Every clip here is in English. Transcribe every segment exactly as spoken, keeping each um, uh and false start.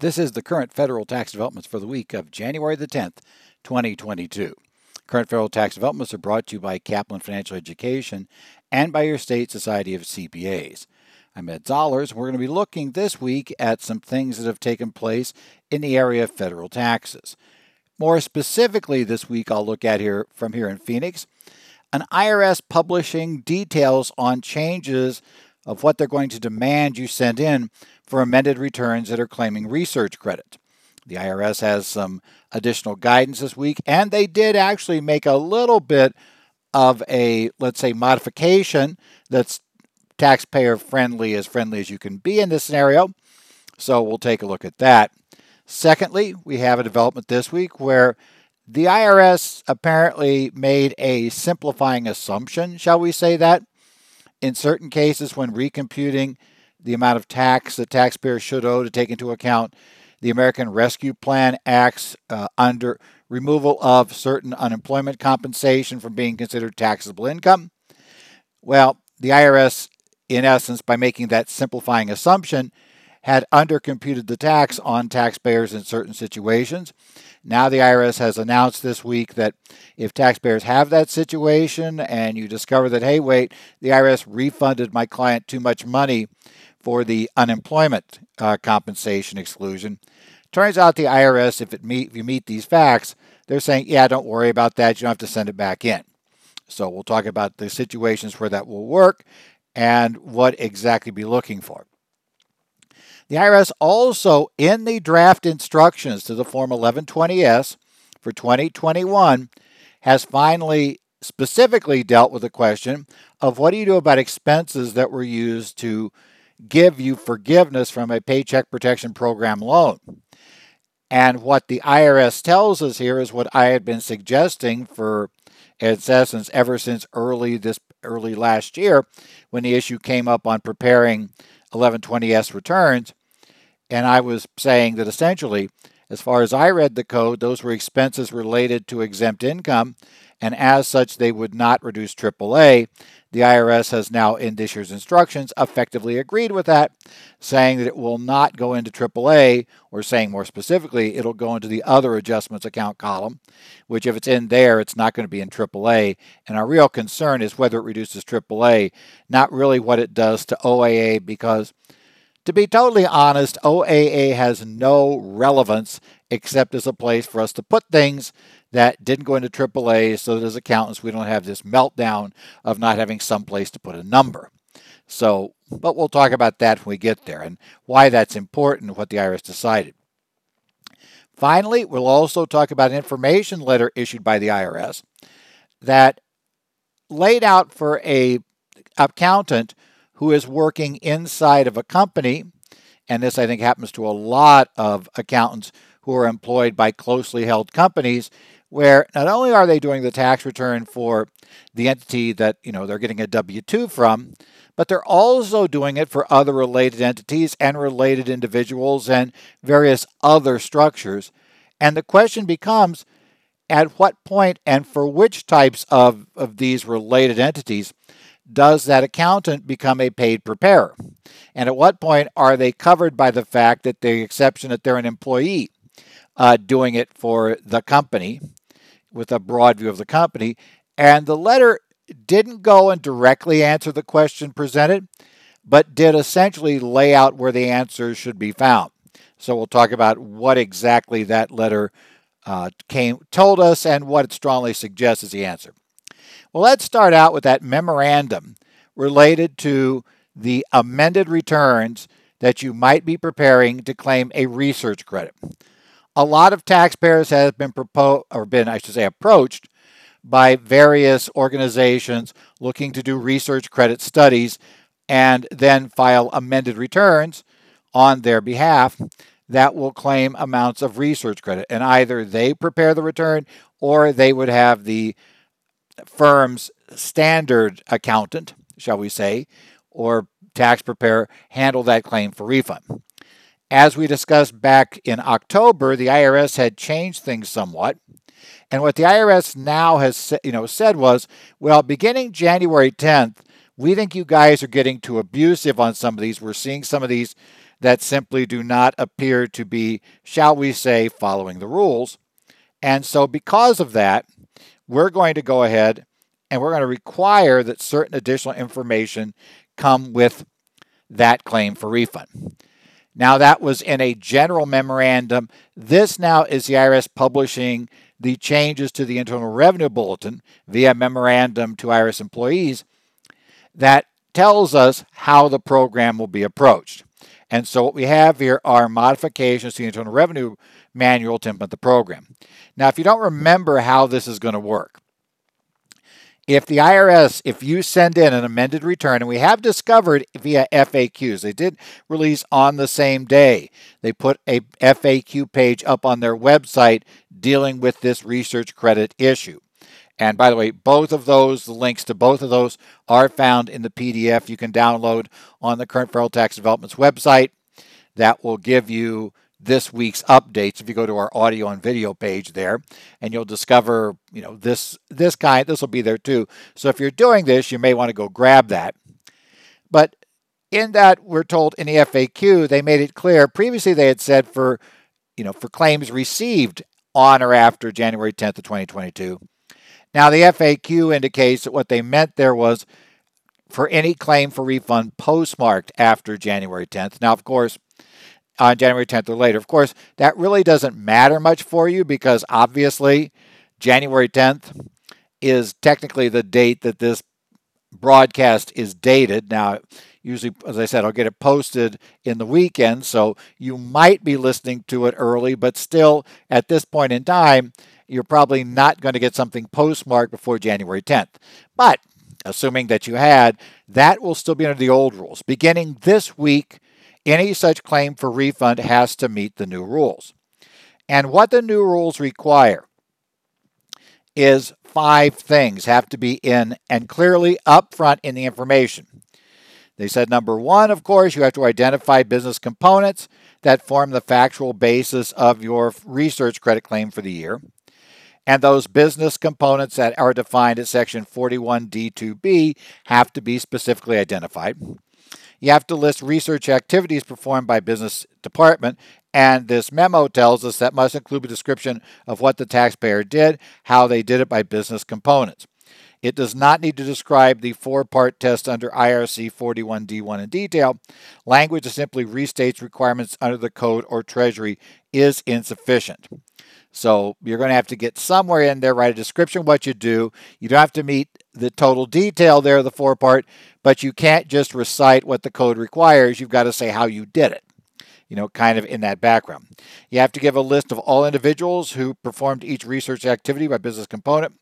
This is the current federal tax developments for the week of January the tenth, twenty twenty-two. Current federal tax developments are brought to you by Kaplan Financial Education and by your State Society of C P As. I'm Ed Zollers. We're going to be looking this week at some things that have taken place in the area of federal taxes. More specifically this week, I'll look at here from here in Phoenix, an I R S publishing details on changes of what they're going to demand you send in for amended returns that are claiming research credit. The I R S has some additional guidance this week, and they did actually make a little bit of a, let's say, modification that's taxpayer-friendly, as friendly as you can be in this scenario. So we'll take a look at that. Secondly, we have a development this week where the I R S apparently made a simplifying assumption, shall we say that, in certain cases when recomputing the amount of tax the taxpayer should owe to take into account the American Rescue Plan Act's uh, under removal of certain unemployment compensation from being considered taxable income. Well, the I R S, in essence, by making that simplifying assumption, had undercomputed the tax on taxpayers in certain situations. Now the I R S has announced this week that if taxpayers have that situation and you discover that, hey, wait, the I R S refunded my client too much money for the unemployment uh, compensation exclusion. Turns out the I R S, if, it meet, if you meet these facts, they're saying, yeah, don't worry about that. You don't have to send it back in. So we'll talk about the situations where that will work and what exactly be looking for. The I R S also, in the draft instructions to the Form eleven twenty S for twenty twenty-one, has finally specifically dealt with the question of what do you do about expenses that were used to give you forgiveness from a Paycheck Protection Program loan. And what the I R S tells us here is what I had been suggesting for, in essence, ever since early this early last year when the issue came up on preparing eleven twenty S returns. And I was saying that essentially, as far as I read the code, those were expenses related to exempt income, and as such, they would not reduce triple A. The I R S has now, in this year's instructions, effectively agreed with that, saying that it will not go into triple A, or saying more specifically, it'll go into the other adjustments account column, which if it's in there, it's not going to be in triple A. And our real concern is whether it reduces triple A, not really what it does to O A A, because to be totally honest, O A A has no relevance except as a place for us to put things that didn't go into triple A so that as accountants we don't have this meltdown of not having some place to put a number. So, but we'll talk about that when we get there and why that's important, what the I R S decided. Finally, we'll also talk about an information letter issued by the I R S that laid out for an accountant who is working inside of a company, and this I think happens to a lot of accountants who are employed by closely held companies, where not only are they doing the tax return for the entity that, you know, they're getting a W two from, but they're also doing it for other related entities and related individuals and various other structures. And the question becomes, at what point and for which types of, of these related entities does that accountant become a paid preparer? And at what point are they covered by the fact that the exception that they're an employee uh, doing it for the company with a broad view of the company? And the letter didn't go and directly answer the question presented, but did essentially lay out where the answers should be found. So we'll talk about what exactly that letter uh, came told us and what it strongly suggests is the answer. Well, let's start out with that memorandum related to the amended returns that you might be preparing to claim a research credit. A lot of taxpayers have been proposed, or been, I should say, approached by various organizations looking to do research credit studies and then file amended returns on their behalf that will claim amounts of research credit. And either they prepare the return or they would have the firm's standard accountant, shall we say, or tax preparer handle that claim for refund. As we discussed back in October, the I R S had changed things somewhat. And what the I R S now has you know, said was, well, beginning January tenth, we think you guys are getting too abusive on some of these. We're seeing some of these that simply do not appear to be, shall we say, following the rules. And so because of that, we're going to go ahead and we're going to require that certain additional information come with that claim for refund. Now, that was in a general memorandum. This now is the I R S publishing the changes to the Internal Revenue Bulletin via memorandum to I R S employees that tells us how the program will be approached. And so what we have here are modifications to the Internal Revenue Manual to implement the program. Now, if you don't remember how this is going to work, if the I R S, if you send in an amended return, and we have discovered via F A Qs, they did release on the same day. They put a F A Q page up on their website dealing with this research credit issue. And by the way, both of those, the links to both of those are found in the P D F you can download on the current Federal Tax Development's website. That will give you this week's updates. If you go to our audio and video page there, and you'll discover, you know, this this kind, this will be there too. So if you're doing this, you may want to go grab that. But in that, we're told in the F A Q, they made it clear. Previously, they had said for, you know, for claims received on or after January tenth of twenty twenty-two. Now, the F A Q indicates that what they meant there was for any claim for refund postmarked after January tenth. Now, of course, on January tenth or later. Of course, that really doesn't matter much for you because obviously January tenth is technically the date that this broadcast is dated. Now, usually, as I said, I'll get it posted in the weekend, so you might be listening to it early, but still, at this point in time, you're probably not going to get something postmarked before January tenth. But, assuming that you had, that will still be under the old rules. Beginning this week, any such claim for refund has to meet the new rules. And what the new rules require is five things have to be in and clearly upfront in the information. They said, number one, of course, you have to identify business components that form the factual basis of your research credit claim for the year. And those business components that are defined at Section forty-one D two B have to be specifically identified. You have to list research activities performed by business department, and this memo tells us that must include a description of what the taxpayer did, how they did it by business components. It does not need to describe the four-part test under I R C forty-one D one in detail. Language that simply restates requirements under the code or treasury is insufficient. So you're going to have to get somewhere in there, write a description of what you do. You don't have to meet the total detail there, the four-part, but you can't just recite what the code requires. You've got to say how you did it, you know, kind of in that background. You have to give a list of all individuals who performed each research activity by business component.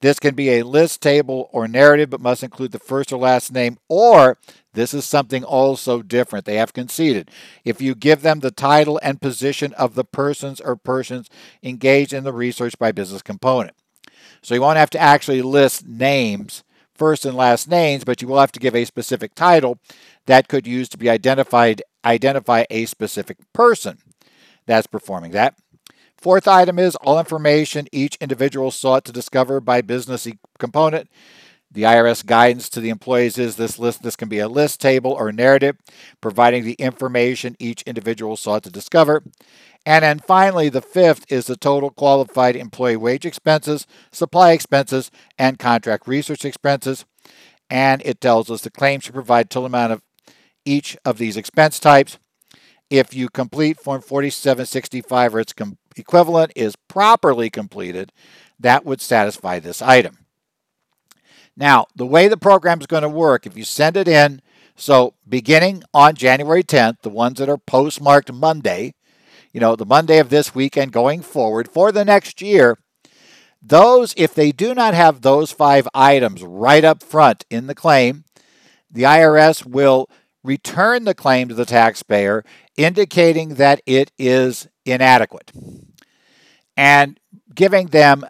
This can be a list, table, or narrative, but must include the first or last name, or this is something also different. They have conceded. If you give them the title and position of the persons or persons engaged in the research by business component. So you won't have to actually list names, first and last names, but you will have to give a specific title that could use to be identified, identify a specific person that's performing that. Fourth item is all information each individual sought to discover by business component. The I R S guidance to the employees is this list. This can be a list, table, or narrative, providing the information each individual sought to discover. And then finally, the fifth is the total qualified employee wage expenses, supply expenses, and contract research expenses. And it tells us the claim should provide total amount of each of these expense types. If you complete Form forty-seven sixty-five or its com- equivalent is properly completed, that would satisfy this item. Now, the way the program is going to work, if you send it in, so beginning on January tenth, the ones that are postmarked Monday, you know, the Monday of this weekend going forward for the next year, those, if they do not have those five items right up front in the claim, the I R S will return the claim to the taxpayer, indicating that it is inadequate and giving them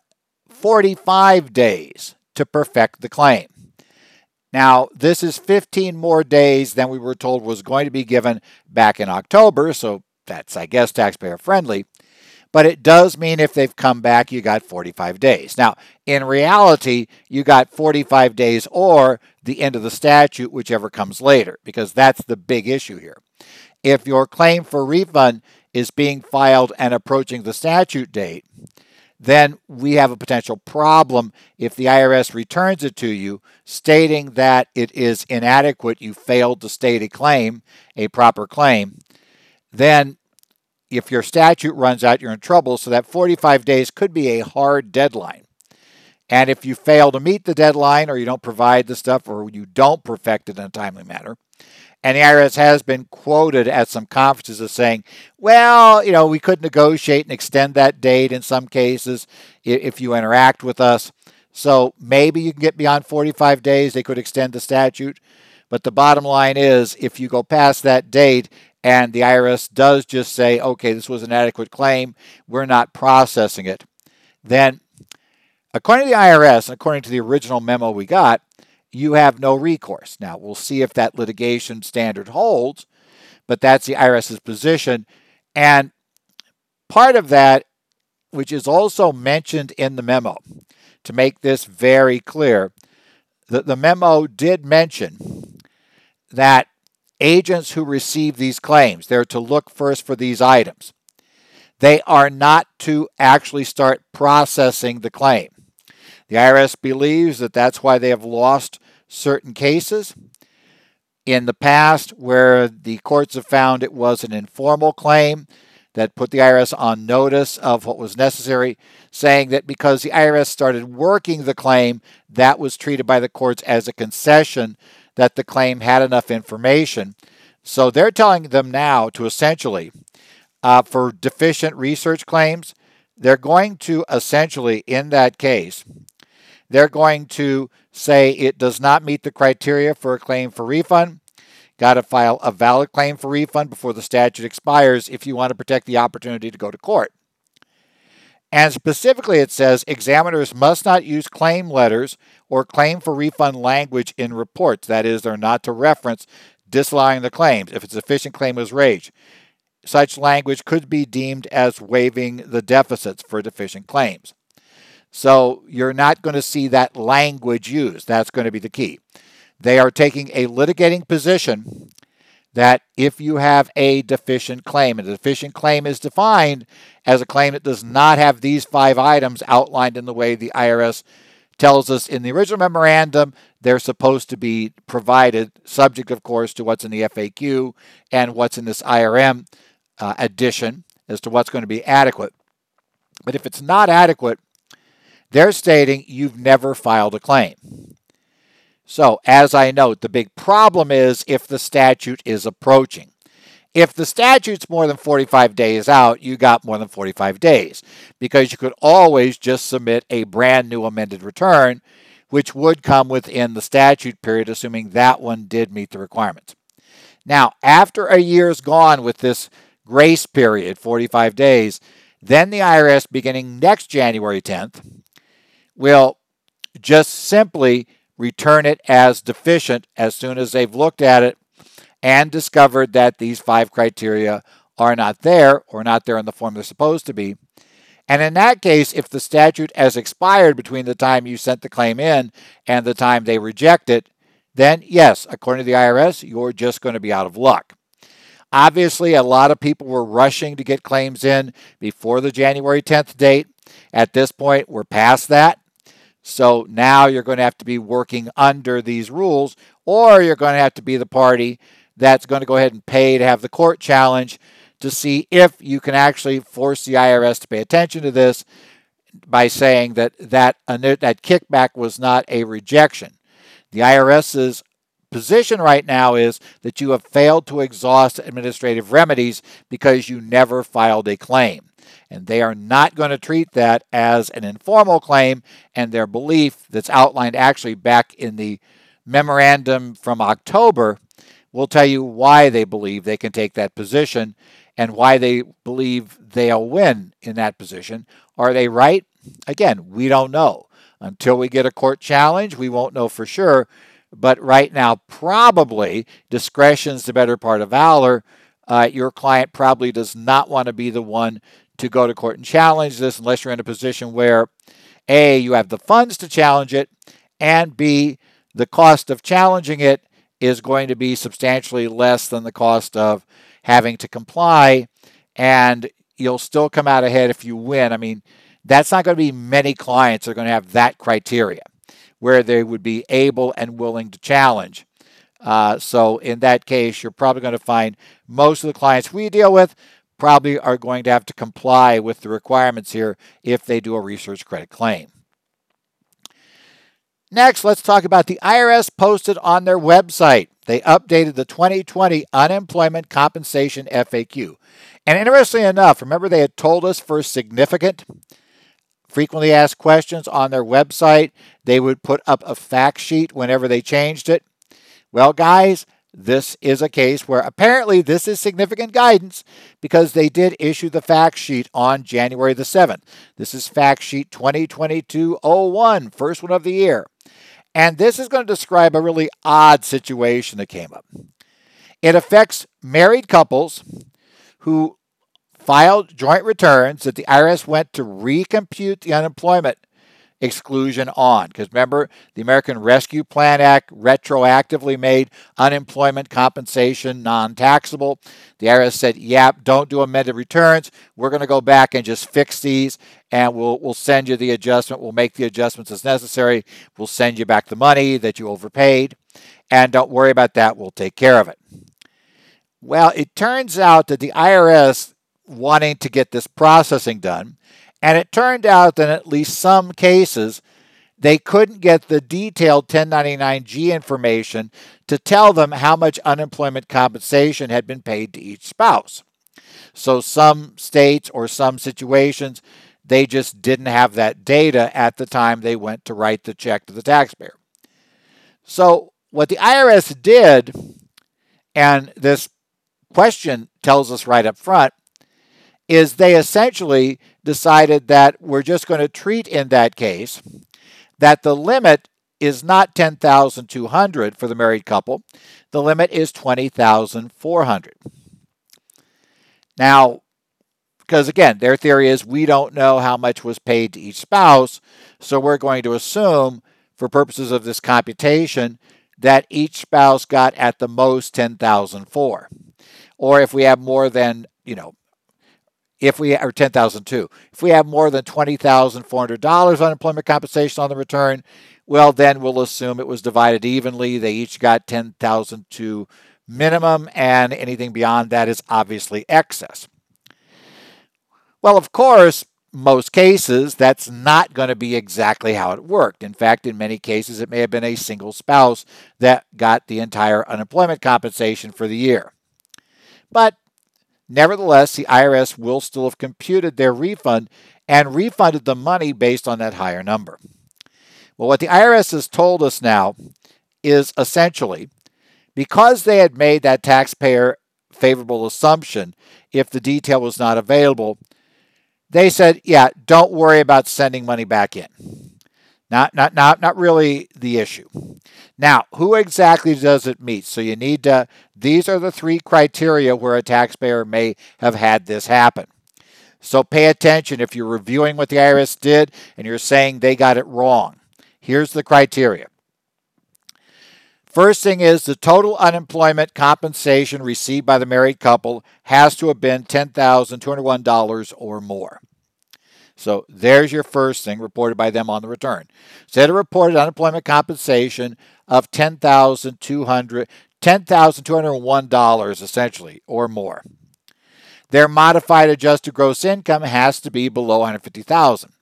forty-five days to perfect the claim. Now, this is fifteen more days than we were told was going to be given back in October, so that's, I guess, taxpayer friendly. But it does mean if they've come back, you got forty-five days. Now, in reality, you got forty-five days or the end of the statute, whichever comes later, because that's the big issue here. if your claim for refund is being filed and approaching the statute date, then we have a potential problem if the I R S returns it to you, stating that it is inadequate, you failed to state a claim, a proper claim. Then if your statute runs out, you're in trouble, so that forty-five days could be a hard deadline. And if you fail to meet the deadline, or you don't provide the stuff, or you don't perfect it in a timely manner, and the I R S has been quoted at some conferences as saying, well, you know, we could negotiate and extend that date in some cases if you interact with us. So maybe you can get beyond forty-five days. They could extend the statute. But the bottom line is, if you go past that date and the I R S does just say, okay, this was an inadequate claim, we're not processing it, then according to the I R S, according to the original memo we got, you have no recourse. Now, we'll see if that litigation standard holds, but that's the IRS's position. And part of that, which is also mentioned in the memo, to make this very clear, the, the memo did mention that agents who receive these claims, they're to look first for these items. They are not to actually start processing the claim. The I R S believes that that's why they have lost certain cases in the past where the courts have found it was an informal claim that put the I R S on notice of what was necessary, saying that because the I R S started working the claim, that was treated by the courts as a concession that the claim had enough information. So they're telling them now to essentially, uh, for deficient research claims, they're going to essentially, in that case, they're going to say it does not meet the criteria for a claim for refund. Got to file a valid claim for refund before the statute expires if you want to protect the opportunity to go to court. And specifically, it says examiners must not use claim letters or claim for refund language in reports. That is, they're not to reference disallowing the claims if a sufficient claim was raised. Such language could be deemed as waiving the deficits for deficient claims. So you're not going to see that language used. That's going to be the key. They are taking a litigating position that if you have a deficient claim, and a deficient claim is defined as a claim that does not have these five items outlined in the way the I R S tells us in the original memorandum, they're supposed to be provided, subject, of course, to what's in the F A Q and what's in this I R M uh, addition as to what's going to be adequate. But if it's not adequate, they're stating you've never filed a claim. So, as I note, the big problem is if the statute is approaching. If the statute's more than forty-five days out, you got more than forty-five days, because you could always just submit a brand new amended return, which would come within the statute period, assuming that one did meet the requirements. Now, after a year's gone with this grace period, forty-five days, then the I R S, beginning next January tenth, will just simply return it as deficient as soon as they've looked at it and discovered that these five criteria are not there or not there in the form they're supposed to be. And in that case, if the statute has expired between the time you sent the claim in and the time they reject it, then yes, according to the I R S, you're just going to be out of luck. Obviously, a lot of people were rushing to get claims in before the January tenth date. At this point, we're past that. So now you're going to have to be working under these rules, or you're going to have to be the party that's going to go ahead and pay to have the court challenge to see if you can actually force the I R S to pay attention to this by saying that that, that kickback was not a rejection. The IRS's position right now is that you have failed to exhaust administrative remedies because you never filed a claim. And they are not going to treat that as an informal claim, and their belief that's outlined actually back in the memorandum from October will tell you why they believe they can take that position and why they believe they'll win in that position. Are they right? Again, we don't know. Until we get a court challenge, we won't know for sure. But right now, probably discretion's the better part of valor. Uh, your client probably does not want to be the one to go to court and challenge this unless you're in a position where, A, you have the funds to challenge it, and B, the cost of challenging it is going to be substantially less than the cost of having to comply, and you'll still come out ahead if you win. I mean, that's not going to be many clients that are going to have that criteria where they would be able and willing to challenge. Uh, so in that case, you're probably going to find most of the clients we deal with probably are going to have to comply with the requirements here if they do a research credit claim. Next, let's talk about the I R S posted on their website. They updated the twenty twenty Unemployment Compensation F A Q. And interestingly enough, remember they had told us for significant frequently asked questions on their website, they would put up a fact sheet whenever they changed it. Well, guys, this is a case where apparently this is significant guidance because they did issue the fact sheet on January the seventh. This is fact sheet twenty twenty-two oh one, first one of the year. And this is going to describe a really odd situation that came up. It affects married couples who filed joint returns that the I R S went to recompute the unemployment exclusion on. Because remember, the American Rescue Plan Act retroactively made unemployment compensation non-taxable. The I R S said, yep, yeah, don't do amended returns. We're going to go back and just fix these, and we'll, we'll send you the adjustment. We'll make the adjustments as necessary. We'll send you back the money that you overpaid. And don't worry about that. We'll take care of it. Well, it turns out that the I R S wanting to get this processing done, and it turned out that in at least some cases, they couldn't get the detailed ten ninety-nine G information to tell them how much unemployment compensation had been paid to each spouse. So some states or some situations, they just didn't have that data at the time they went to write the check to the taxpayer. So what the I R S did, and this question tells us right up front, is they essentially decided that we're just going to treat in that case that the limit is not ten thousand two hundred dollars for the married couple. The limit is twenty thousand four hundred dollars. Now, because again, their theory is we don't know how much was paid to each spouse, so we're going to assume for purposes of this computation that each spouse got at the most ten thousand four hundred dollars. Or if we have more than, you know, If we or ten thousand two hundred dollars. If we have more than twenty thousand four hundred dollars unemployment compensation on the return, well, then we'll assume it was divided evenly. They each got ten thousand two hundred dollars minimum, and anything beyond that is obviously excess. Well, of course, most cases, that's not going to be exactly how it worked. In fact, in many cases, it may have been a single spouse that got the entire unemployment compensation for the year. But nevertheless, the I R S will still have computed their refund and refunded the money based on that higher number. Well, what the I R S has told us now is essentially, because they had made that taxpayer favorable assumption if the detail was not available, they said, yeah, don't worry about sending money back in. Not, not, not, not really the issue. Now, who exactly does it meet? So you need to, these are the three criteria where a taxpayer may have had this happen. So pay attention if you're reviewing what the I R S did and you're saying they got it wrong. Here's the criteria. First thing is the total unemployment compensation received by the married couple has to have been ten thousand two hundred one dollars or more. So there's your first thing reported by them on the return. So they had a reported unemployment compensation of ten thousand two hundred dollars, ten thousand two hundred one dollars essentially, or more. Their modified adjusted gross income has to be below one hundred fifty thousand dollars.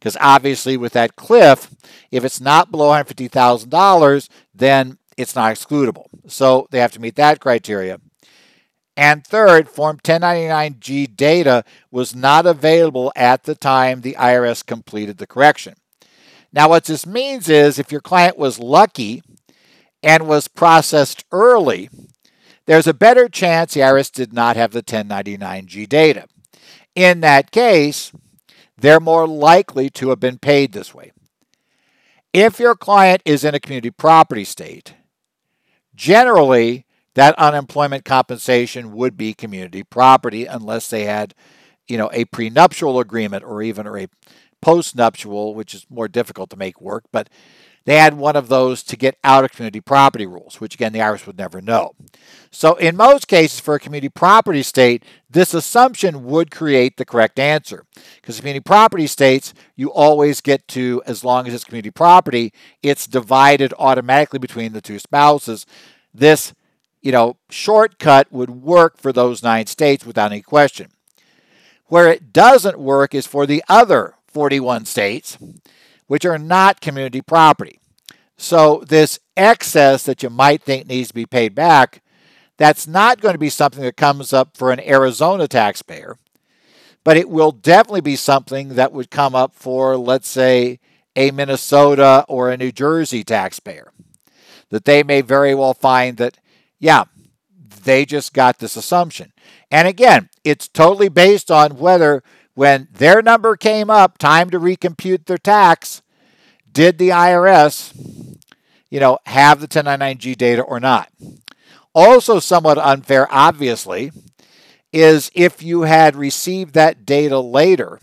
Because obviously with that cliff, if it's not below one hundred fifty thousand dollars, then it's not excludable. So they have to meet that criteria. And third, Form ten ninety-nine G data was not available at the time the I R S completed the correction. Now, what this means is if your client was lucky and was processed early, there's a better chance the I R S did not have the ten ninety-nine G data. In that case, they're more likely to have been paid this way. If your client is in a community property state, generally, that unemployment compensation would be community property unless they had, you know, a prenuptial agreement or even or a postnuptial, which is more difficult to make work. But they had one of those to get out of community property rules, which again, the I R S would never know. So in most cases for a community property state, this assumption would create the correct answer. Because community property states, you always get to, as long as it's community property, it's divided automatically between the two spouses. This, you know, shortcut would work for those nine states without any question. Where it doesn't work is for the other forty-one states, which are not community property. So this excess that you might think needs to be paid back, that's not going to be something that comes up for an Arizona taxpayer, but it will definitely be something that would come up for, let's say, a Minnesota or a New Jersey taxpayer, that they may very well find that, yeah, they just got this assumption. And again, it's totally based on whether, when their number came up, time to recompute their tax, did the I R S, you know, have the ten ninety-nine G data or not? Also somewhat unfair, obviously, is if you had received that data later,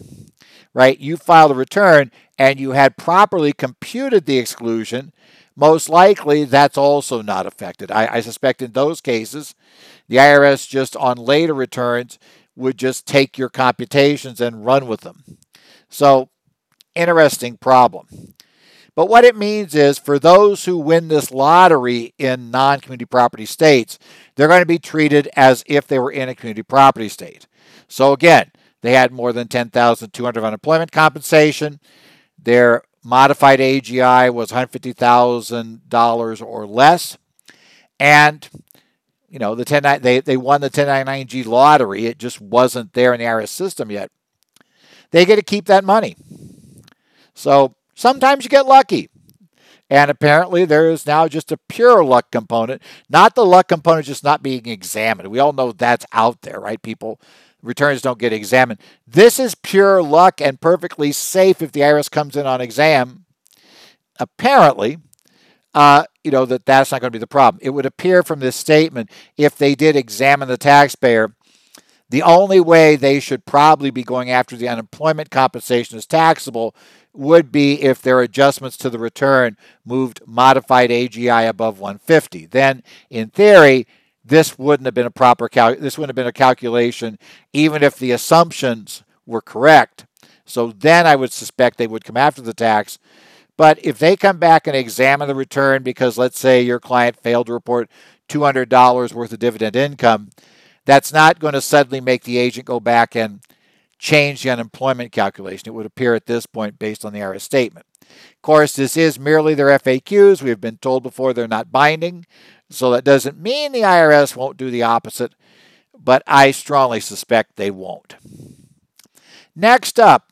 right? You filed a return and you had properly computed the exclusion, most likely that's also not affected. I, I suspect in those cases, the I R S just on later returns would just take your computations and run with them. So, interesting problem. But what it means is for those who win this lottery in non-community property states, they're going to be treated as if they were in a community property state. So again, they had more than ten thousand two hundred dollars of unemployment compensation. Their modified A G I was one hundred fifty thousand dollars or less. And You know, the ten, they, they won the ten ninety-nine G lottery. It just wasn't there in the I R S system yet. They get to keep that money. So sometimes you get lucky. And apparently there is now just a pure luck component. Not the luck component just not being examined. We all know that's out there, right? People, returns don't get examined. This is pure luck and perfectly safe if the I R S comes in on exam. Apparently, uh, you know, that that's not going to be the problem. It would appear from this statement, if they did examine the taxpayer, the only way they should probably be going after the unemployment compensation as taxable would be if their adjustments to the return moved modified A G I above one fifty. Then, in theory, this wouldn't have been a proper cal- this wouldn't have been a calculation, even if the assumptions were correct. So then I would suspect they would come after the tax. But if they come back and examine the return because, let's say, your client failed to report two hundred dollars worth of dividend income, that's not going to suddenly make the agent go back and change the unemployment calculation. It would appear at this point based on the I R S statement. Of course, this is merely their F A Qs. We've been told before they're not binding. So that doesn't mean the I R S won't do the opposite, but I strongly suspect they won't. Next up,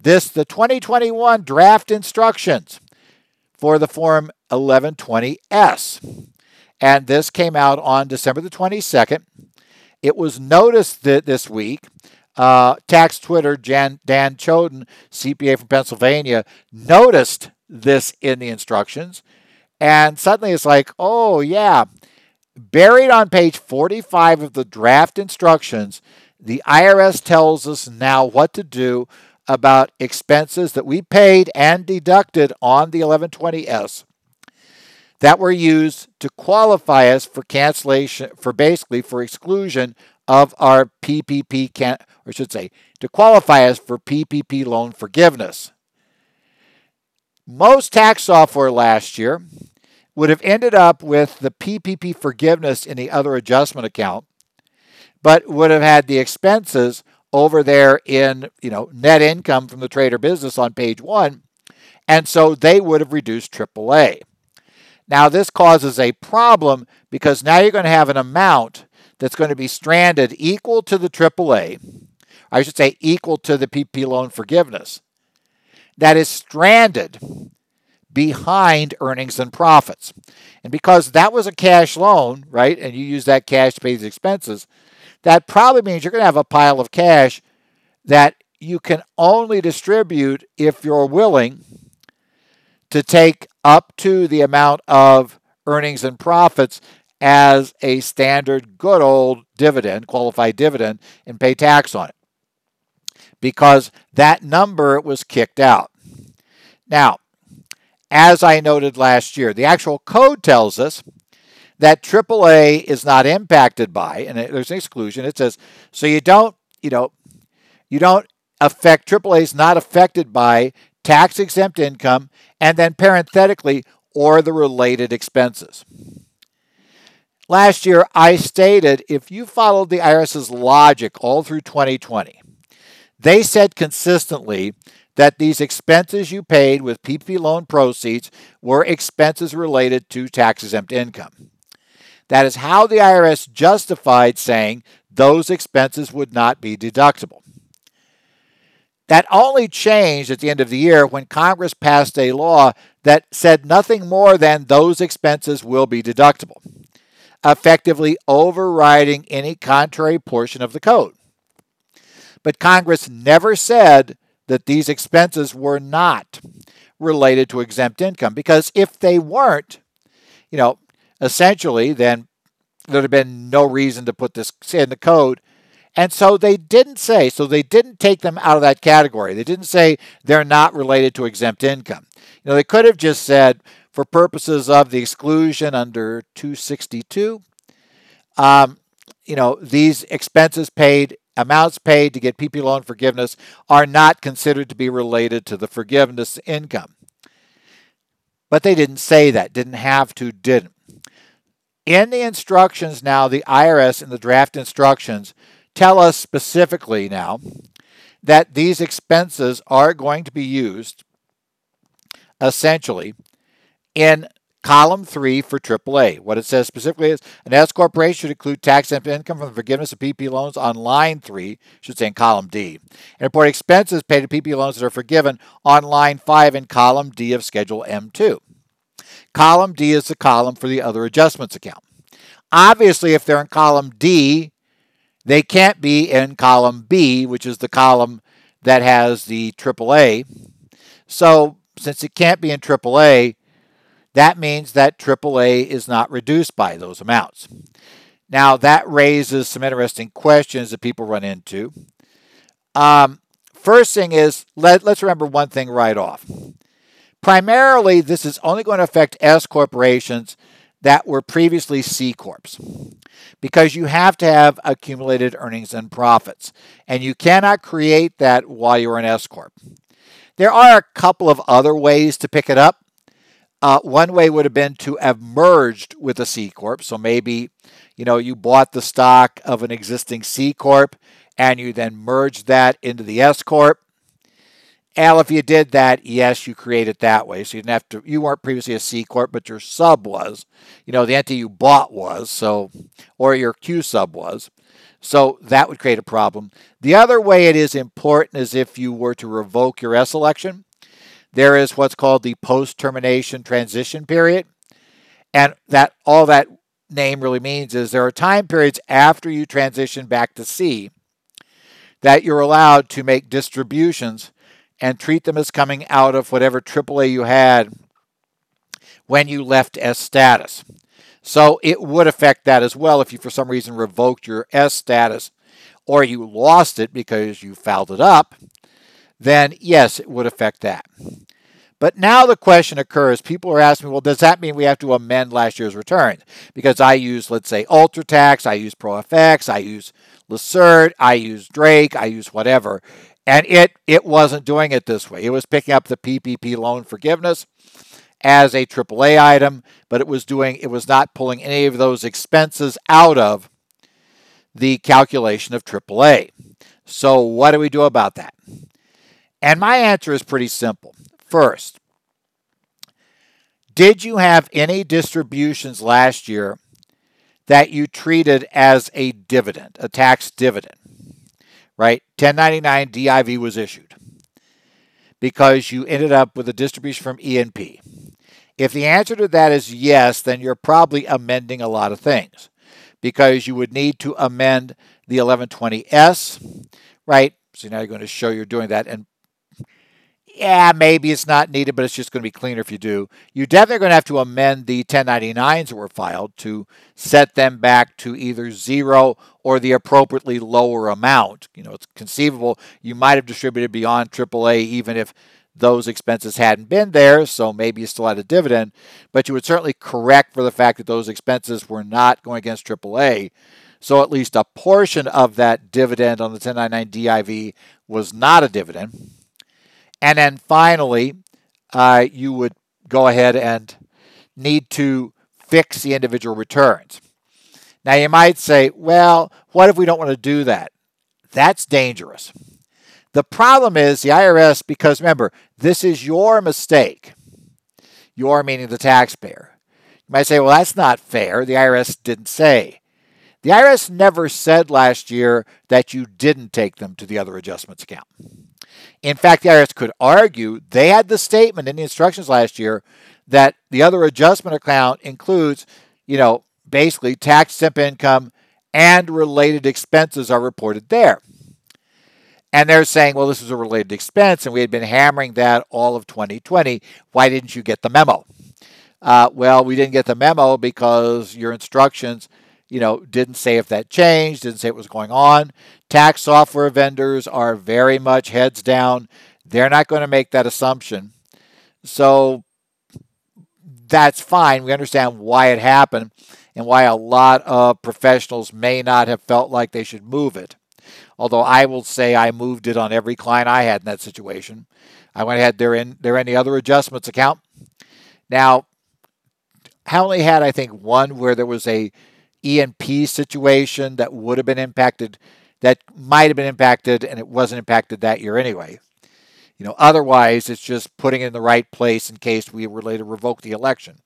This, the twenty twenty-one draft instructions for the Form eleven twenty S. And this came out on December the twenty-second. It was noticed that this week, uh, Tax Twitter, Jan, Dan Choden, C P A from Pennsylvania, noticed this in the instructions. And suddenly it's like, oh yeah, buried on page forty-five of the draft instructions, the I R S tells us now what to do about expenses that we paid and deducted on the eleven twenty S that were used to qualify us for cancellation, for basically for exclusion of our P P P, can, or I should say, to qualify us for P P P loan forgiveness. Most tax software last year would have ended up with the P P P forgiveness in the other adjustment account, but would have had the expenses over there in, you know, net income from the trade or business on page one. And so they would have reduced triple A. Now this causes a problem because now you're going to have an amount that's going to be stranded equal to the triple A, I should say equal to the P P P loan forgiveness, that is stranded behind earnings and profits. And because that was a cash loan, right, and you use that cash to pay these expenses, that probably means you're going to have a pile of cash that you can only distribute if you're willing to take up to the amount of earnings and profits as a standard good old dividend, qualified dividend, and pay tax on it. Because that number was kicked out. Now, as I noted last year. The actual code tells us that triple A is not impacted by, and there's an exclusion. It says, so you don't, you know, you don't affect, triple A is not affected by tax-exempt income, and then parenthetically, or the related expenses. Last year, I stated if you followed the IRS's logic all through twenty twenty, they said consistently that these expenses you paid with P P P loan proceeds were expenses related to tax-exempt income. That is how the I R S justified saying those expenses would not be deductible. That only changed at the end of the year when Congress passed a law that said nothing more than those expenses will be deductible, effectively overriding any contrary portion of the code. But Congress never said that these expenses were not related to exempt income, because if they weren't, you know, essentially, then there would have been no reason to put this in the code. And so they didn't say, so they didn't take them out of that category. They didn't say they're not related to exempt income. You know, they could have just said, for purposes of the exclusion under two sixty-two, um, you know, these expenses paid, amounts paid to get P P P loan forgiveness are not considered to be related to the forgiveness income. But they didn't say that, didn't have to, didn't. In the instructions now, the I R S in the draft instructions tell us specifically now that these expenses are going to be used essentially in column three for triple A. What it says specifically is an S corporation should include tax-exempt income from the forgiveness of P P P loans on line three, should say in column D, and report expenses paid to P P P loans that are forgiven on line five in column D of Schedule M two. Column D is the column for the other adjustments account. Obviously, if they're in column D, they can't be in column B, which is the column that has the triple A. So since it can't be in triple A, that means that triple A is not reduced by those amounts. Now, that raises some interesting questions that people run into. Um, first thing is, let, let's remember one thing right off. Primarily, this is only going to affect S corporations that were previously C corps, because you have to have accumulated earnings and profits, and you cannot create that while you're an S corp. There are a couple of other ways to pick it up. Uh, one way would have been to have merged with a C corp. So maybe, you know, you bought the stock of an existing C corp and you then merged that into the S corp. Al, if you did that, yes, you created that way. So you didn't have to, you weren't previously a C corp, but your sub was, you know, the entity you bought was, so, or your Q sub was. So that would create a problem. The other way it is important is if you were to revoke your S election, there is what's called the post-termination transition period. And that all that name really means is there are time periods after you transition back to C that you're allowed to make distributions and treat them as coming out of whatever triple A you had when you left S status. So it would affect that as well if you, for some reason, revoked your S status or you lost it because you fouled it up, then yes, it would affect that. But now the question occurs, people are asking me, well, does that mean we have to amend last year's returns? Because I use, let's say, UltraTax, I use ProFX, I use Lacerte, I use Drake, I use whatever. And it, it wasn't doing it this way. It was picking up the P P P loan forgiveness as a triple A item, but it was doing it was not pulling any of those expenses out of the calculation of triple A. So what do we do about that? And my answer is pretty simple. First, did you have any distributions last year that you treated as a dividend, a tax dividend? Right? ten ninety-nine D I V was issued because you ended up with a distribution from E and P. If the answer to that is yes, then you're probably amending a lot of things, because you would need to amend the eleven twenty S, right? So now you're going to show you're doing that. And yeah, maybe it's not needed, but it's just going to be cleaner if you do. You're definitely going to have to amend the ten ninety-nines that were filed to set them back to either zero or the appropriately lower amount. You know, it's conceivable you might have distributed beyond triple A even if those expenses hadn't been there, so maybe you still had a dividend, but you would certainly correct for the fact that those expenses were not going against triple A. So at least a portion of that dividend on the ten ninety-nine D I V was not a dividend. And then finally, uh, you would go ahead and need to fix the individual returns. Now, you might say, well, what if we don't want to do that? That's dangerous. The problem is the I R S, because remember, this is your mistake. Your meaning the taxpayer. You might say, well, that's not fair. The I R S didn't say. The I R S never said last year that you didn't take them to the other adjustments account. In fact, the I R S could argue they had the statement in the instructions last year that the other adjustment account includes, you know, basically tax exempt income and related expenses are reported there. And they're saying, well, this is a related expense, and we had been hammering that all of twenty twenty. Why didn't you get the memo? Uh, well, we didn't get the memo because your instructions, you know, didn't say if that changed, didn't say what was going on. Tax software vendors are very much heads down. They're not going to make that assumption. So that's fine. We understand why it happened and why a lot of professionals may not have felt like they should move it. Although I will say I moved it on every client I had in that situation. I went ahead, they're in, they're in the other adjustments account. Now, I only had, I think, one where there was a E and P situation that would have been impacted, that might have been impacted, and it wasn't impacted that year anyway. You know, otherwise, it's just putting it in the right place in case we were later revoke the election.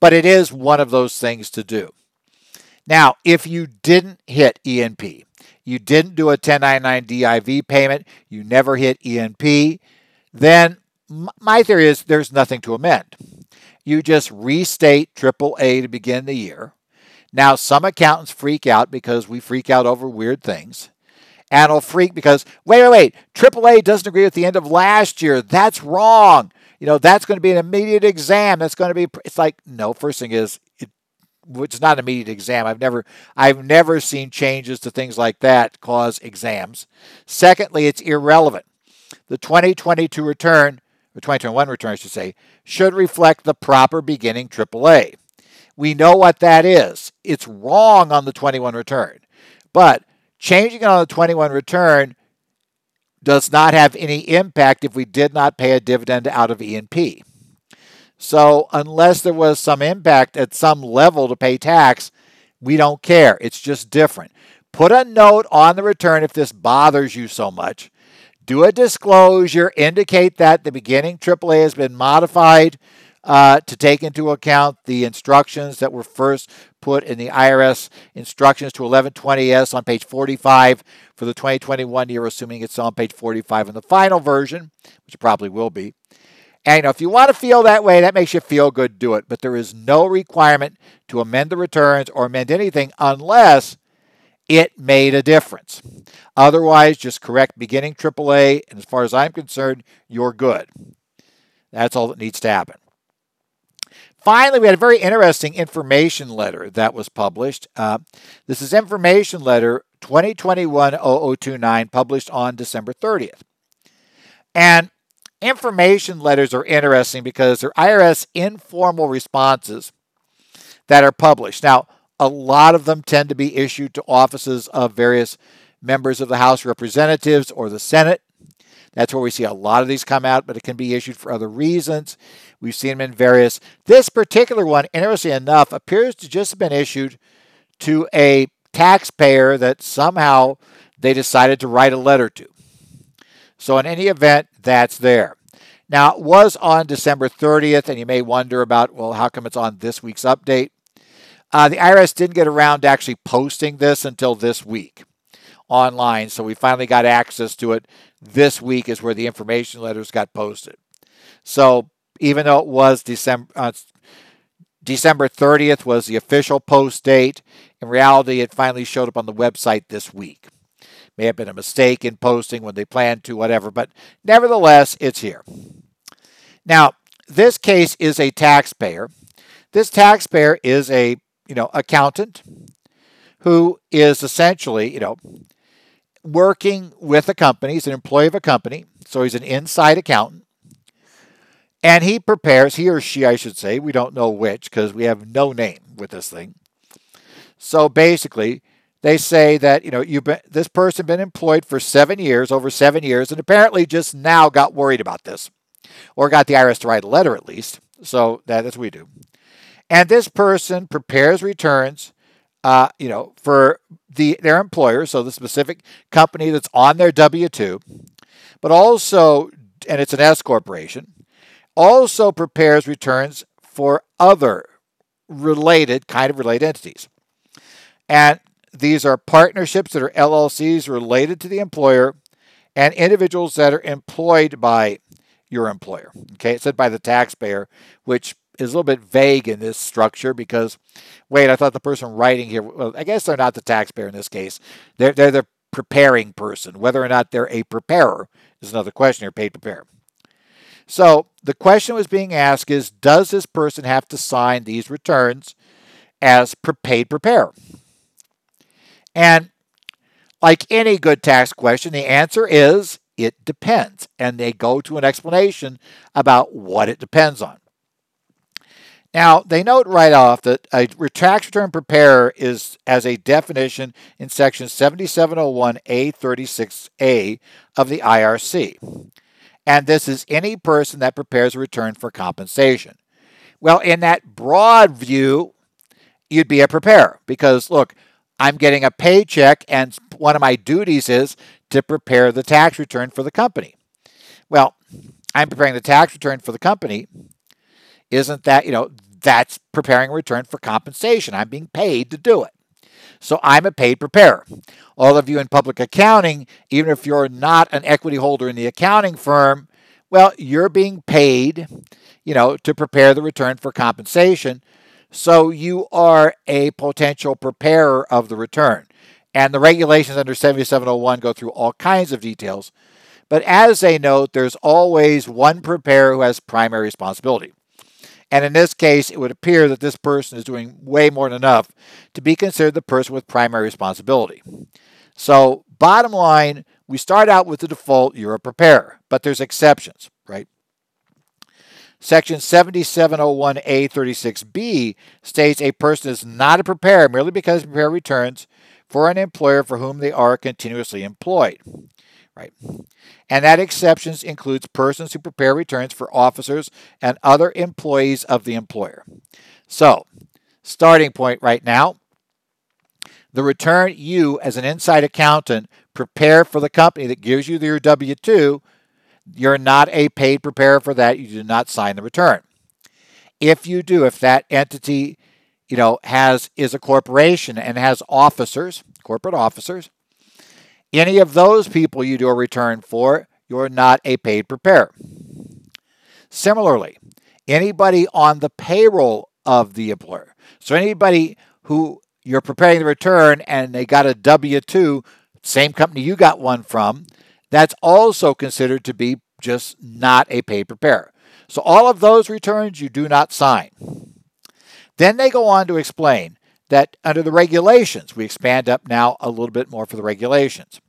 But it is one of those things to do. Now, if you didn't hit E and P, you didn't do a ten ninety-nine D I V payment, you never hit E and P, then my theory is there's nothing to amend. You just restate triple A to begin the year. Now, some accountants freak out because we freak out over weird things. And it'll freak because, wait, wait, wait, triple A doesn't agree with the end of last year. That's wrong. You know, that's going to be an immediate exam. That's going to be, it's like, no, first thing is, it, it's not an immediate exam. I've never, I've never seen changes to things like that cause exams. Secondly, it's irrelevant. The twenty twenty-two return, or twenty twenty-one return, I should say, should reflect the proper beginning triple A. We know what that is. It's wrong on the twenty-one return. But changing it on the twenty-one return does not have any impact if we did not pay a dividend out of E and P. So unless there was some impact at some level to pay tax, we don't care. It's just different. Put a note on the return if this bothers you so much. Do a disclosure. Indicate that the beginning triple A has been modified Uh, to take into account the instructions that were first put in the I R S instructions to eleven twenty S on page forty-five for the twenty twenty-one year, assuming it's on page forty-five in the final version, which it probably will be. And you know, if you want to feel that way, that makes you feel good, do it. But there is no requirement to amend the returns or amend anything unless it made a difference. Otherwise, just correct beginning triple A, and as far as I'm concerned, you're good. That's all that needs to happen. Finally, we had a very interesting information letter that was published. Uh, this is Information Letter twenty twenty-one dash zero zero two nine, published on December thirtieth. And information letters are interesting because they're I R S informal responses that are published. Now, a lot of them tend to be issued to offices of various members of the House of Representatives or the Senate. That's where we see a lot of these come out, but it can be issued for other reasons. We've seen them in various. This particular one, interestingly enough, appears to just have been issued to a taxpayer that somehow they decided to write a letter to. So in any event, that's there. Now, it was on December thirtieth, and you may wonder about, well, how come it's on this week's update? Uh, the I R S didn't get around to actually posting this until this week online, so we finally got access to it. This week is where the information letters got posted. So even though it was December, uh, December thirtieth was the official post date, in reality, it finally showed up on the website this week. May have been a mistake in posting when they planned to, whatever, but nevertheless, it's here. Now, this case is a taxpayer. This taxpayer is a, you know, accountant who is essentially, you know, working with a company. He's an employee of a company, so he's an inside accountant. And he prepares, he or she, I should say, we don't know which because we have no name with this thing. So basically, they say that, you know, you've been, this person been employed for seven years, over seven years, and apparently just now got worried about this, or got the I R S to write a letter at least. So that, that's what we do. And this person prepares returns, uh, you know, for the their employer, so the specific company that's on their W two, but also, and it's an S corporation, also prepares returns for other related, kind of related entities. And these are partnerships that are L L Cs related to the employer and individuals that are employed by your employer. Okay, it said by the taxpayer, which is a little bit vague in this structure because, wait, I thought the person writing here, well, I guess they're not the taxpayer in this case. They're, they're the preparing person. Whether or not they're a preparer is another question here, paid preparer. So the question was being asked is, does this person have to sign these returns as paid preparer? And like any good tax question, the answer is it depends. And they go to an explanation about what it depends on. Now, they note right off that a tax return preparer is as a definition in Section seventy-seven oh one A thirty-six A of the I R C. And this is any person that prepares a return for compensation. Well, in that broad view, you'd be a preparer because, look, I'm getting a paycheck, and one of my duties is to prepare the tax return for the company. Well, I'm preparing the tax return for the company. Isn't that, you know, that's preparing a return for compensation. I'm being paid to do it. So I'm a paid preparer. All of you in public accounting, even if you're not an equity holder in the accounting firm, well, you're being paid, you know, to prepare the return for compensation. So you are a potential preparer of the return. And the regulations under seventy-seven oh one go through all kinds of details. But as they note, there's always one preparer who has primary responsibility. And in this case, it would appear that this person is doing way more than enough to be considered the person with primary responsibility. So bottom line, we start out with the default, you're a preparer, but there's exceptions, right? Section seventy-seven oh one A thirty-six B states a person is not a preparer merely because they prepare returns for an employer for whom they are continuously employed, right? And that exceptions includes persons who prepare returns for officers and other employees of the employer. So, starting point right now, the return you as an inside accountant prepare for the company that gives you your W two, you're not a paid preparer for that. You do not sign the return. If you do, if that entity, you know, has is a corporation and has officers, corporate officers, any of those people you do a return for, you're not a paid preparer. Similarly, anybody on the payroll of the employer, so anybody who you're preparing the return and they got a W two, same company you got one from, that's also considered to be just not a paid preparer. So all of those returns you do not sign. Then they go on to explain that under the regulations, we expand up now a little bit more for the regulations.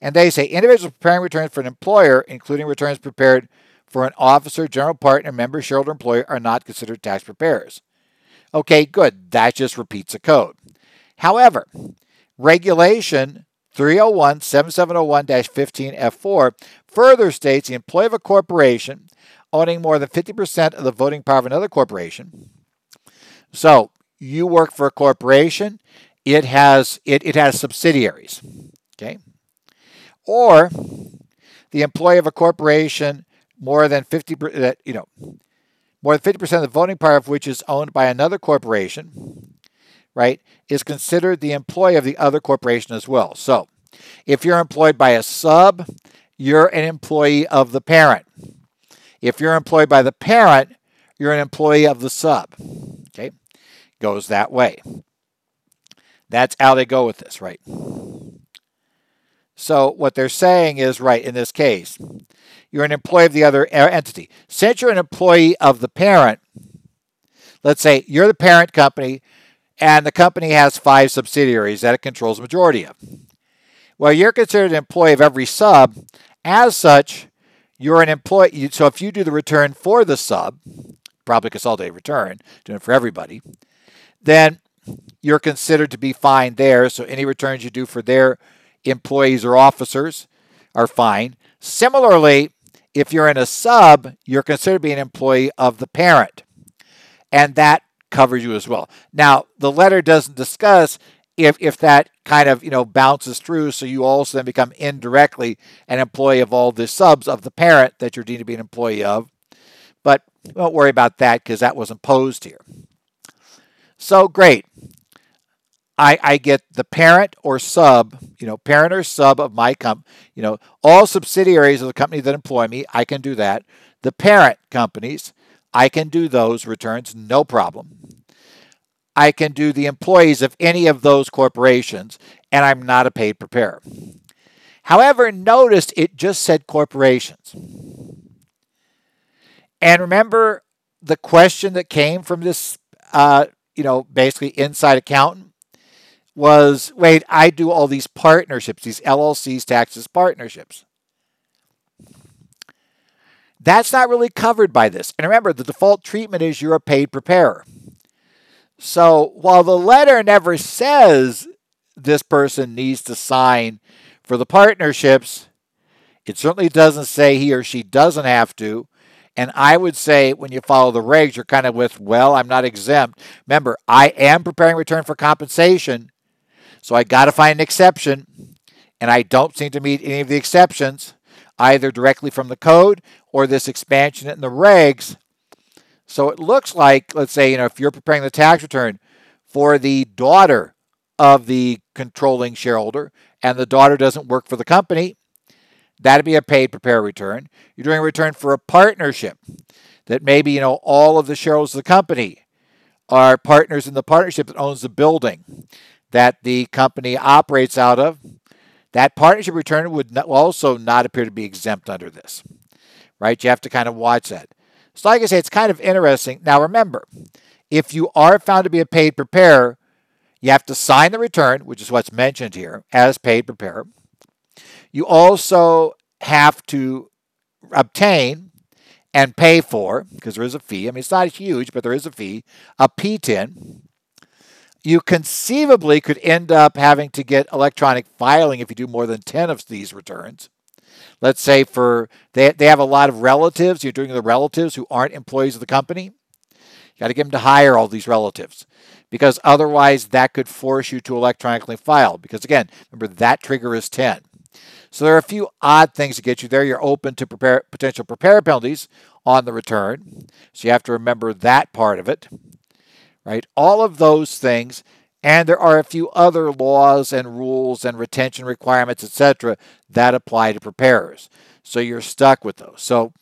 And they say individuals preparing returns for an employer, including returns prepared for an officer, general partner, member, shareholder, employer, are not considered tax preparers. Okay, good. That just repeats the code. However, regulation three oh one seventy-seven oh one dash fifteen F four further states the employee of a corporation owning more than fifty percent of the voting power of another corporation. So you work for a corporation, it has it, it has subsidiaries, okay? Or the employee of a corporation more than fifty percent, you know, more than fifty percent of the voting power of which is owned by another corporation, right, is considered the employee of the other corporation as well. So if you're employed by a sub, you're an employee of the parent. If you're employed by the parent, you're an employee of the sub. Okay, goes that way. That's how they go with this, right? So what they're saying is, right, in this case, you're an employee of the other entity. Since you're an employee of the parent, let's say you're the parent company, and the company has five subsidiaries that it controls the majority of. Well, you're considered an employee of every sub. As such, you're an employee. So if you do the return for the sub, probably consolidated return, doing it for everybody, then you're considered to be fine there. So any returns you do for their employees or officers are fine. Similarly, if you're in a sub, you're considered to be an employee of the parent, and that covers you as well. Now, the letter doesn't discuss if, if that kind of, you know, bounces through, so you also then become indirectly an employee of all the subs of the parent that you're deemed to be an employee of. But don't worry about that because that wasn't posed here. So great. I, I get the parent or sub, you know, parent or sub of my company, you know, all subsidiaries of the company that employ me, I can do that. The parent companies, I can do those returns, no problem. I can do the employees of any of those corporations, and I'm not a paid preparer. However, notice it just said corporations. And remember the question that came from this, uh, you know, basically inside accountant? Was, wait, I do all these partnerships, these L L Cs, taxes, partnerships. That's not really covered by this. And remember, the default treatment is you're a paid preparer. So while the letter never says this person needs to sign for the partnerships, it certainly doesn't say he or she doesn't have to. And I would say when you follow the regs, you're kind of with, well, I'm not exempt. Remember, I am preparing return for compensation. So I got to find an exception, and I don't seem to meet any of the exceptions, either directly from the code or this expansion in the regs. So it looks like, let's say, you know, if you're preparing the tax return for the daughter of the controlling shareholder and the daughter doesn't work for the company, that'd be a paid prepare return. You're doing a return for a partnership that maybe, you know, all of the shareholders of the company are partners in the partnership that owns the building that the company operates out of. That partnership return would also not appear to be exempt under this, right? You have to kind of watch that. So like I say, it's kind of interesting. Now remember, if you are found to be a paid preparer, you have to sign the return, which is what's mentioned here, as paid preparer. You also have to obtain and pay for, because there is a fee, I mean, it's not huge, but there is a fee, a P T I N. You conceivably could end up having to get electronic filing if you do more than ten of these returns. Let's say for they, they have a lot of relatives. You're doing the relatives who aren't employees of the company. You got to get them to hire all these relatives because otherwise that could force you to electronically file because, again, remember that trigger is ten. So there are a few odd things to get you there. You're open to prepare, potential preparer penalties on the return. So you have to remember that part of it. Right? All of those things, and there are a few other laws and rules and retention requirements, et cetera, that apply to preparers. So you're stuck with those. So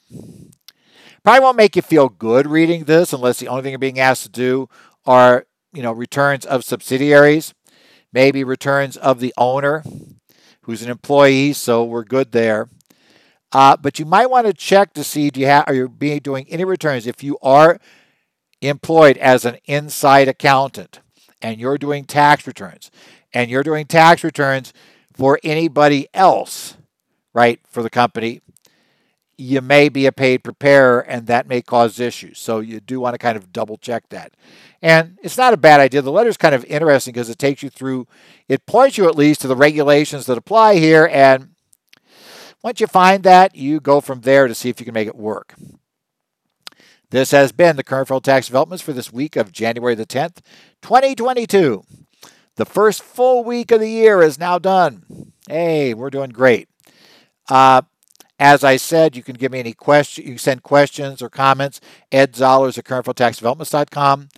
probably won't make you feel good reading this unless the only thing you're being asked to do are, you know, returns of subsidiaries, maybe returns of the owner who's an employee. So we're good there. Uh, but you might want to check to see do you have are you being doing any returns if you are employed as an inside accountant and you're doing tax returns and you're doing tax returns for anybody else, right, for the company, you may be a paid preparer and that may cause issues. So you do want to kind of double check that. And it's not a bad idea. The letter's kind of interesting because it takes you through, it points you at least to the regulations that apply here. And once you find that, you go from there to see if you can make it work. This has been the current federal tax developments for this week of January the tenth, twenty twenty-two. The first full week of the year is now done. Hey, we're doing great. Uh, as I said, you can give me any question. You can send questions or comments. Ed Zollers at current federal tax developments dot com.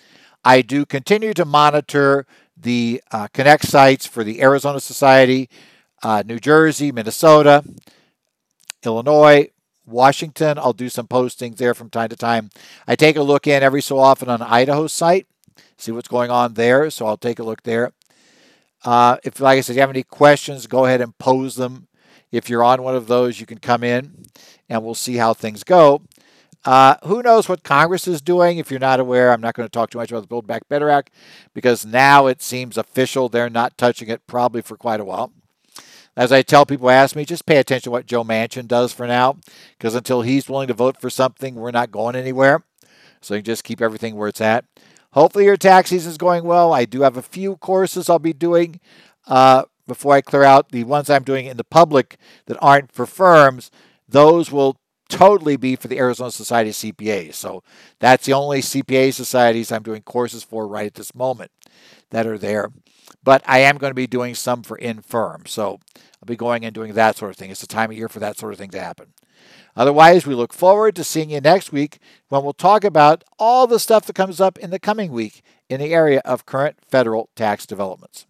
I do continue to monitor the uh, Connect sites for the Arizona Society, uh, New Jersey, Minnesota, Illinois, Washington. I'll do some postings there from time to time. I take a look in every so often on Idaho's site, see what's going on there. So I'll take a look there. Uh, if, like I said, you have any questions, go ahead and pose them. If you're on one of those, you can come in and we'll see how things go. Uh, who knows what Congress is doing? If you're not aware, I'm not going to talk too much about the Build Back Better Act because now it seems official. They're not touching it probably for quite a while. As I tell people, ask me, just pay attention to what Joe Manchin does for now, because until he's willing to vote for something, we're not going anywhere. So you can just keep everything where it's at. Hopefully your tax season is going well. I do have a few courses I'll be doing uh, before I clear out the ones I'm doing in the public that aren't for firms. Those will totally be for the Arizona Society of C P As. So that's the only C P A societies I'm doing courses for right at this moment that are there. But I am going to be doing some for in-firm. So I'll be going and doing that sort of thing. It's the time of year for that sort of thing to happen. Otherwise, we look forward to seeing you next week when we'll talk about all the stuff that comes up in the coming week in the area of current federal tax developments.